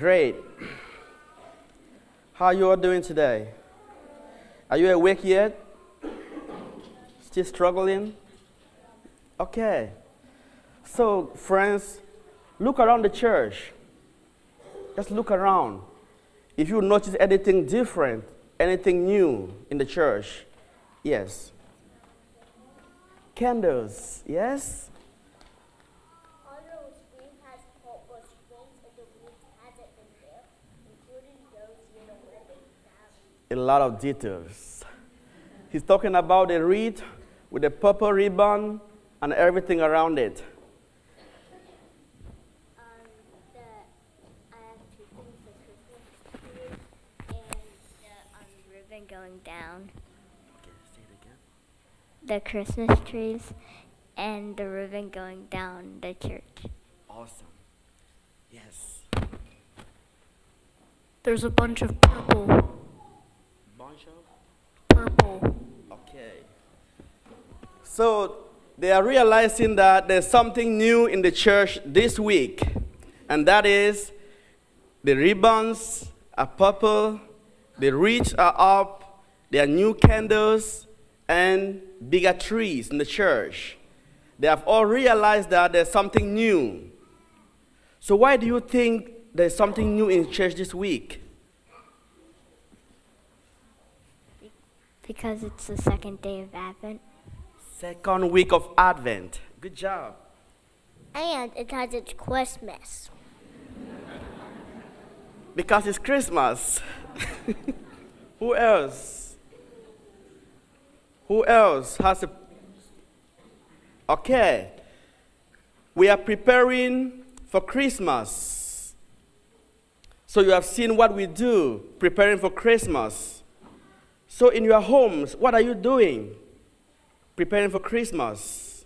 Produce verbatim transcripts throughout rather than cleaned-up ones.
Great. How you all doing today? Are you awake yet? Still struggling? Okay. So, friends, look around the church. Just look around. If you notice anything different, anything new in the church, yes. Candles, yes. A lot of details. He's talking about a wreath with a purple ribbon and everything around it. Um, the, I have two things for Christmas tree and the um, ribbon going down. Okay, say it again. The Christmas trees and the ribbon going down the church. Awesome. Yes. There's a bunch of purple. Purple. Okay. So they are realizing that there's something new in the church this week, and that is the ribbons are purple, the wreaths are up, there are new candles, and bigger trees in the church. They have all realized that there's something new. So why do you think there's something new in church this week? Because it's the second day of Advent. Second week of Advent. Good job. And because it's Christmas. Because it's Christmas. Who else? Who else has a... Okay. We are preparing for Christmas. So you have seen what we do, preparing for Christmas. So in your homes, what are you doing? Preparing for Christmas.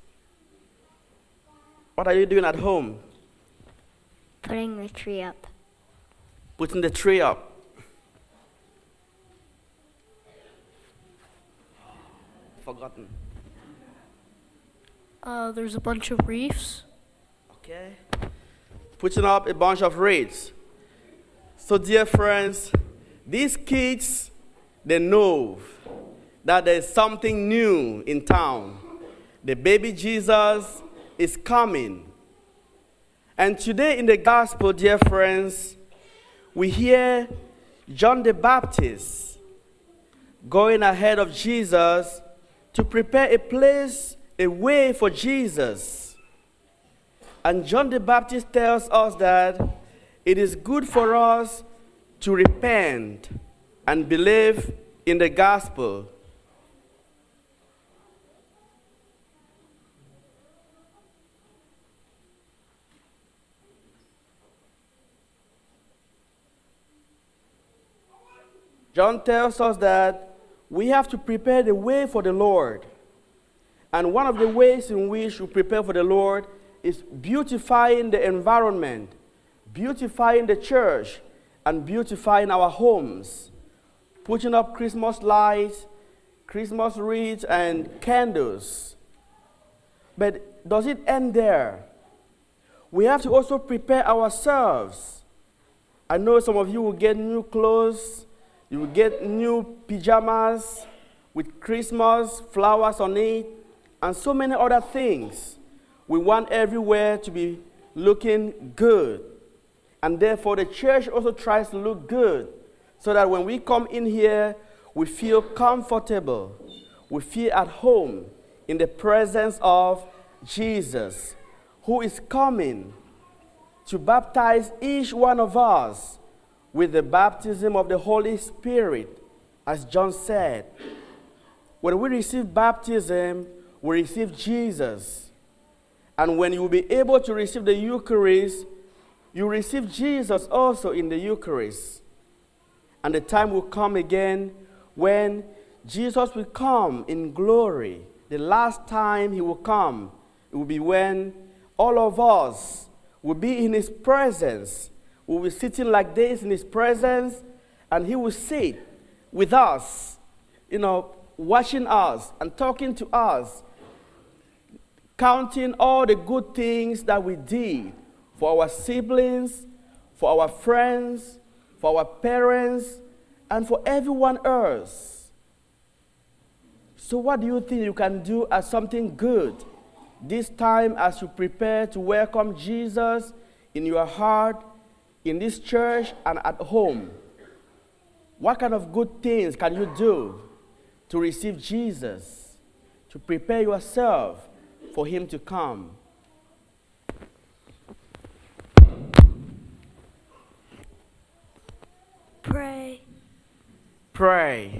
What are you doing at home? Putting the tree up. Putting the tree up. Forgotten. Uh, there's a bunch of wreaths. Okay. Putting up a bunch of wreaths. So dear friends, these kids, they know that there's something new in town. The baby Jesus is coming. And today in the gospel, dear friends, we hear John the Baptist going ahead of Jesus to prepare a place, a way for Jesus. And John the Baptist tells us that it is good for us to repent and believe in the gospel. John tells us that we have to prepare the way for the Lord. And one of the ways in which we prepare for the Lord is beautifying the environment, beautifying the church, and beautifying our homes. Putting up Christmas lights, Christmas wreaths, and candles. But does it end there? We have to also prepare ourselves. I know some of you will get new clothes, you will get new pajamas with Christmas flowers on it, and so many other things. We want everywhere to be looking good. And therefore, the church also tries to look good, so that when we come in here, we feel comfortable. We feel at home in the presence of Jesus, who is coming to baptize each one of us with the baptism of the Holy Spirit, as John said. When we receive baptism, we receive Jesus. And when you will be able to receive the Eucharist, you receive Jesus also in the Eucharist. And the time will come again when Jesus will come in glory. The last time he will come, it will be when all of us will be in his presence. We will be sitting like this in his presence, and he will sit with us, you know, watching us and talking to us, counting all the good things that we did for our siblings, for our friends, for our parents, and for everyone else. So what do you think you can do as something good this time as you prepare to welcome Jesus in your heart, in this church, and at home? What kind of good things can you do to receive Jesus, to prepare yourself for him to come? Pray. Pray.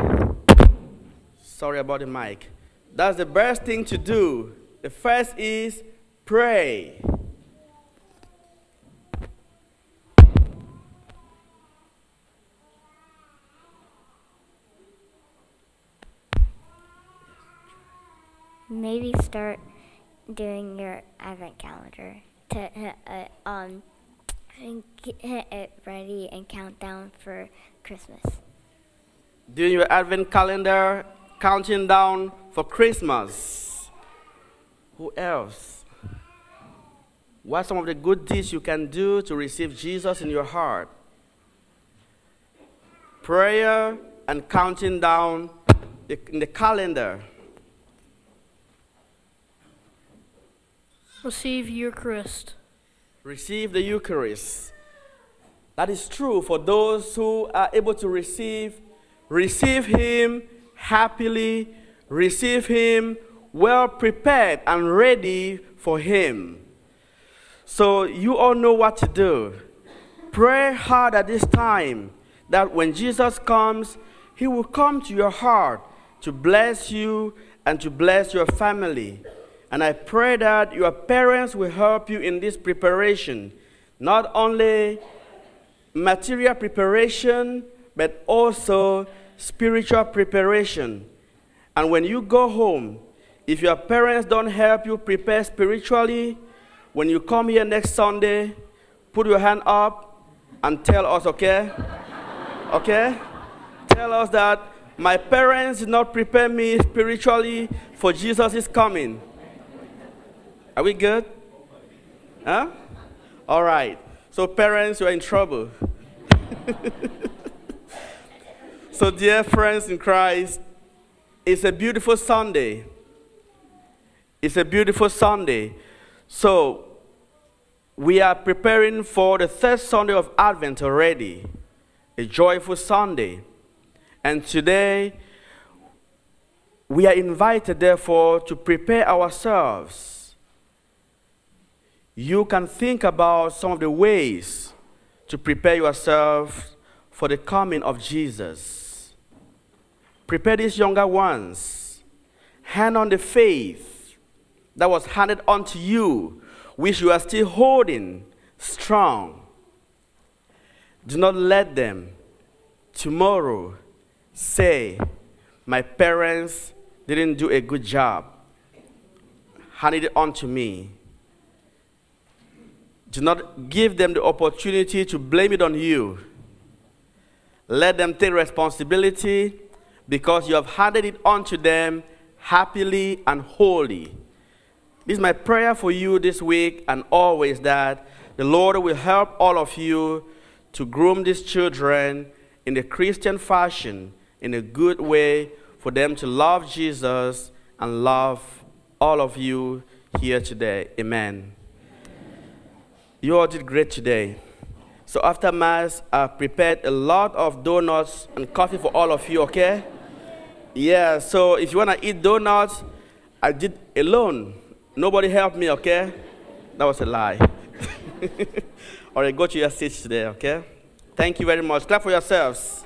Sorry about the mic. That's the best thing to do. The first is pray. Maybe start doing your advent calendar to uh, um get it ready and count down for Christmas. Doing your advent calendar, counting down for Christmas. Who else? What are some of the good deeds you can do to receive Jesus in your heart? Prayer and counting down in the calendar. Receive Eucharist. Receive the Eucharist. That is true for those who are able to receive. Receive him happily. Receive him well prepared and ready for him. So you all know what to do. Pray hard at this time that when Jesus comes, he will come to your heart to bless you and to bless your family. And I pray that your parents will help you in this preparation, not only material preparation, but also spiritual preparation. And when you go home, if your parents don't help you prepare spiritually, when you come here next Sunday, put your hand up and tell us, okay? Okay? Tell us that my parents did not prepare me spiritually for Jesus is coming. Are we good? Huh? All right. So parents, you are in trouble. So dear friends in Christ, it's a beautiful Sunday. It's a beautiful Sunday. So we are preparing for the third Sunday of Advent already, a joyful Sunday. And today, we are invited, therefore, to prepare ourselves. You can think about some of the ways to prepare yourself for the coming of Jesus. Prepare these younger ones. Hand on the faith that was handed on to you, which you are still holding strong. Do not let them tomorrow say, my parents didn't do a good job. Handed it on to me. Do not give them the opportunity to blame it on you. Let them take responsibility because you have handed it on to them happily and wholly. This is my prayer for you this week and always, that the Lord will help all of you to groom these children in the Christian fashion, in a good way, for them to love Jesus and love all of you here today. Amen. You all did great today. So after Mass, I prepared a lot of donuts and coffee for all of you, okay? Yeah, so if you want to eat donuts, I did alone. Nobody helped me, okay? That was a lie. All right, go to your seats today, okay? Thank you very much. Clap for yourselves.